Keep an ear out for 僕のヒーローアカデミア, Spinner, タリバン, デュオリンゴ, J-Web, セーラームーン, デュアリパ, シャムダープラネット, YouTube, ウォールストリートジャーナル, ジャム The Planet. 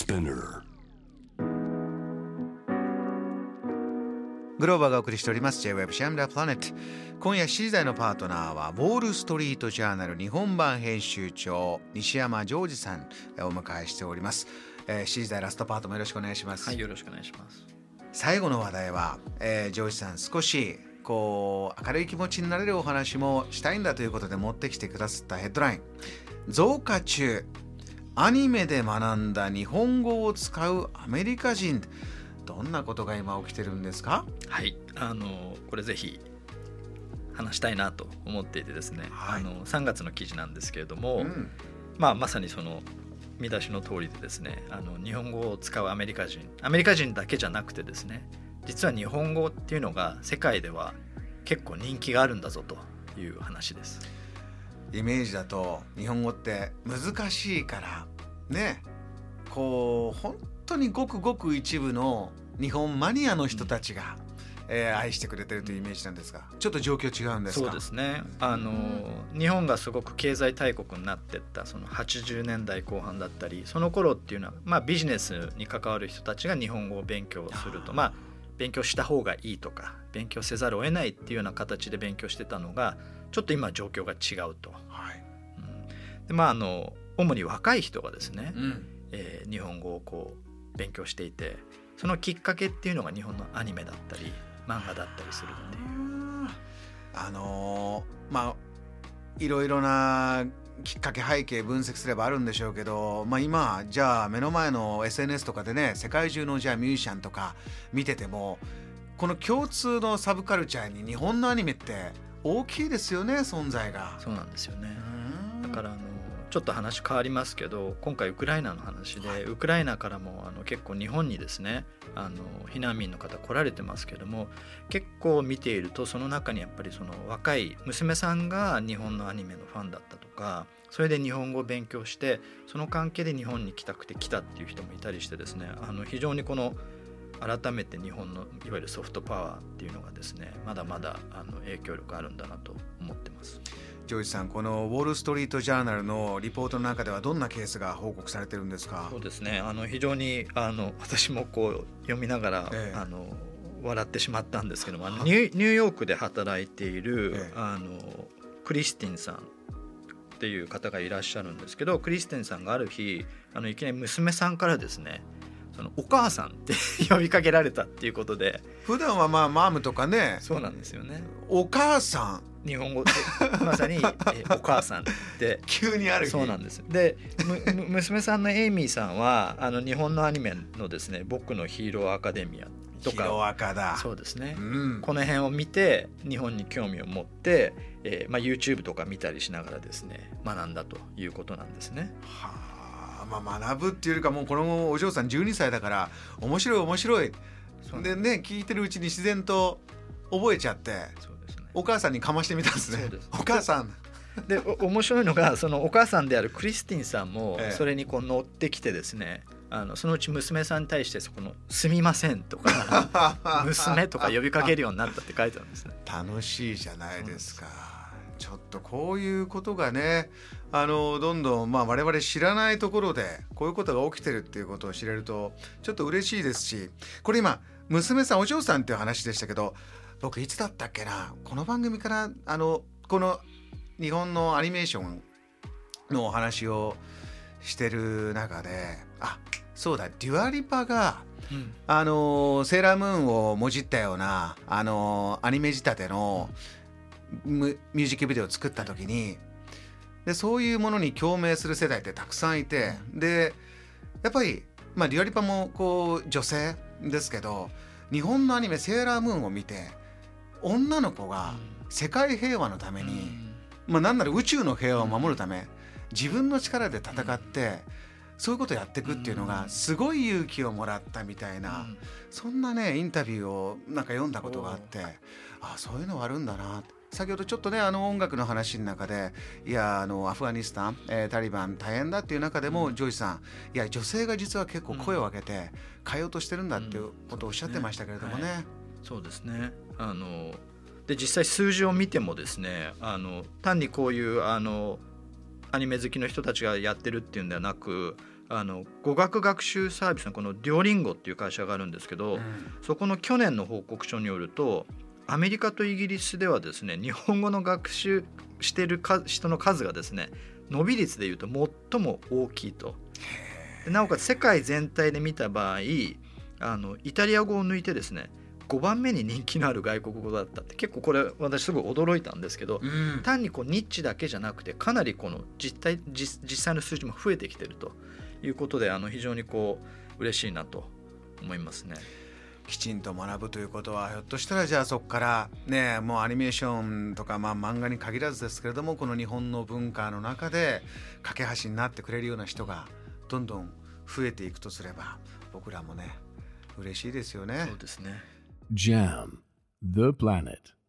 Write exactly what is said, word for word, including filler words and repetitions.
Spinner グローバーがお送りしております J-Web シャムダープラネット。今夜しちじ台のパートナーはウォールストリートジャーナル日本版編集長西山譲二さんをお迎えしております。しちじ台ラストパートもよろしくお願いします。はい、よろしくお願いします。最後の話題は、えー、譲二さん少しこう明るい気持ちになれるお話もしたいんだということで持ってきてくださったヘッドライン、増加中アニメで学んだ日本語を使うアメリカ人、どんなことが今起きてるんですか？はい、あのこれぜひ話したいなと思っていてですね、はい、あのさんがつの記事なんですけれども、うんまあ、まさにその見出しの通りでですね、あの日本語を使うアメリカ人、アメリカ人だけじゃなくてですね、実は日本語っていうのが世界では結構人気があるんだぞという話です。イメージだと日本語って難しいからね、こう本当にごくごく一部の日本マニアの人たちが、うんえー、愛してくれてるというイメージなんですが、ちょっと状況違うんですか？そうですね、あの、うん、日本がすごく経済大国になっていったそのはちじゅうねんだいこう半だったり、その頃っていうのは、まあ、ビジネスに関わる人たちが日本語を勉強すると、まあ、勉強した方がいいとか勉強せざるを得ないっていうような形で勉強してたのが、ちょっと今状況が違うと、はいうんでまあ、あの主に若い人がですね、うんえー、日本語をこう勉強していて、そのきっかけっていうのが日本のアニメだったり漫画だったりするっていう、あのー、まあいろいろなきっかけ背景分析すればあるんでしょうけど、まあ、今じゃあ目の前の エスエヌエス とかでね、世界中のじゃあミュージシャンとか見てても、この共通のサブカルチャーに日本のアニメって大きいですよね、存在が。そうなんですよね。だからあのちょっと話変わりますけど、今回ウクライナの話で、はい、ウクライナからもあの結構日本にですね、あの避難民の方来られてますけども、結構見ているとその中にやっぱりその若い娘さんが日本のアニメのファンだったとか、それで日本語を勉強してその関係で日本に来たくて来たっていう人もいたりしてですね、あの非常にこの改めて日本のいわゆるソフトパワーっていうのがですね、まだまだあの影響力あるんだなと思ってます。譲二さん、このウォールストリートジャーナルのリポートの中ではどんなケースが報告されてるんですか？そうですね、あの非常にあの私もこう読みながら、ええ、あの笑ってしまったんですけども、あのニューヨークで働いている、ええ、あのクリスティンさんっていう方がいらっしゃるんですけど、クリスティンさんがある日あのいきなり娘さんからですね、そのお母さんって呼びかけられたっていうことで。普段はまあマームとかね。そうなんですよね。お母さん、日本語でまさにえお母さんって急にある日。そうなんです。で娘さんのエイミーさんはあの日本のアニメのですね、僕のヒーローアカデミアとか、ヒーローアカだそうですね、うん、この辺を見て日本に興味を持って、えーまあ、YouTube とか見たりしながらですね学んだということなんですね。はあ、まあ、学ぶっていうよりかもうこのお嬢さんじゅうにさいだから面白い面白いでね、聞いてるうちに自然と覚えちゃって。そうです、ね、お母さんにかましてみたんですね。そうです、お母さんで面白いのが、そのお母さんであるクリスティンさんもそれにこう乗ってきてですね、ええ、あのそのうち娘さんに対してそこのすみませんとか娘とか呼びかけるようになったって書いてあるんですね。楽しいじゃないですか。ちょっとこういうことがね、あのどんどん、まあ、我々知らないところでこういうことが起きてるっていうことを知れるとちょっと嬉しいですし、これ今娘さんお嬢さんっていう話でしたけど、僕いつだったっけな、この番組からあのこの日本のアニメーションのお話をしてる中で、あ、そうだ、デュアリパが、うん、あのセーラームーンをもじったようなあのアニメ仕立てのミュージックビデオを作った時に、でそういうものに共鳴する世代ってたくさんいて、でやっぱり、まあ、デュアリパもこう女性ですけど、日本のアニメセーラームーンを見て女の子が世界平和のために、まあ、なんなら宇宙の平和を守るため自分の力で戦ってそういうことをやっていくっていうのがすごい勇気をもらったみたいな、そんなねインタビューをなんか読んだことがあって、あ、そういうのはあるんだなって。先ほどちょっとねあの音楽の話の中で、いやあのアフガニスタン、えー、タリバン大変だっていう中でも、うん、ジョイさん、いや女性が実は結構声を上げて変えようとしてるんだっていうことをおっしゃってましたけれどもね、うんうん、そうですね、はい、そうですね、あので実際数字を見てもですね、あの単にこういうあのアニメ好きの人たちがやってるっていうんではなく、あの語学学習サービスのこのデュオリンゴっていう会社があるんですけど、うん、そこの去年の報告書によるとアメリカとイギリスではですね日本語の学習してるか人の数がですね伸び率でいうと最も大きいと。でなおかつ世界全体で見た場合あのイタリア語を抜いてですねごばんめに人気のある外国語だったって結構これ私すごい驚いたんですけど、うん、単にこうニッチだけじゃなくてかなりこの 実態、実、実際の数字も増えてきてるということであの非常にこう嬉しいなと思いますね。きちんと学ぶということはひょっとしたらじゃあそこから、ね、もうアニメーションとか、まあ、漫画に限らずですけれどもこの日本の文化の中で架け橋になってくれるような人がどんどん増えていくとすれば僕らもね嬉しいですよね。そうですね。ジャム The Planet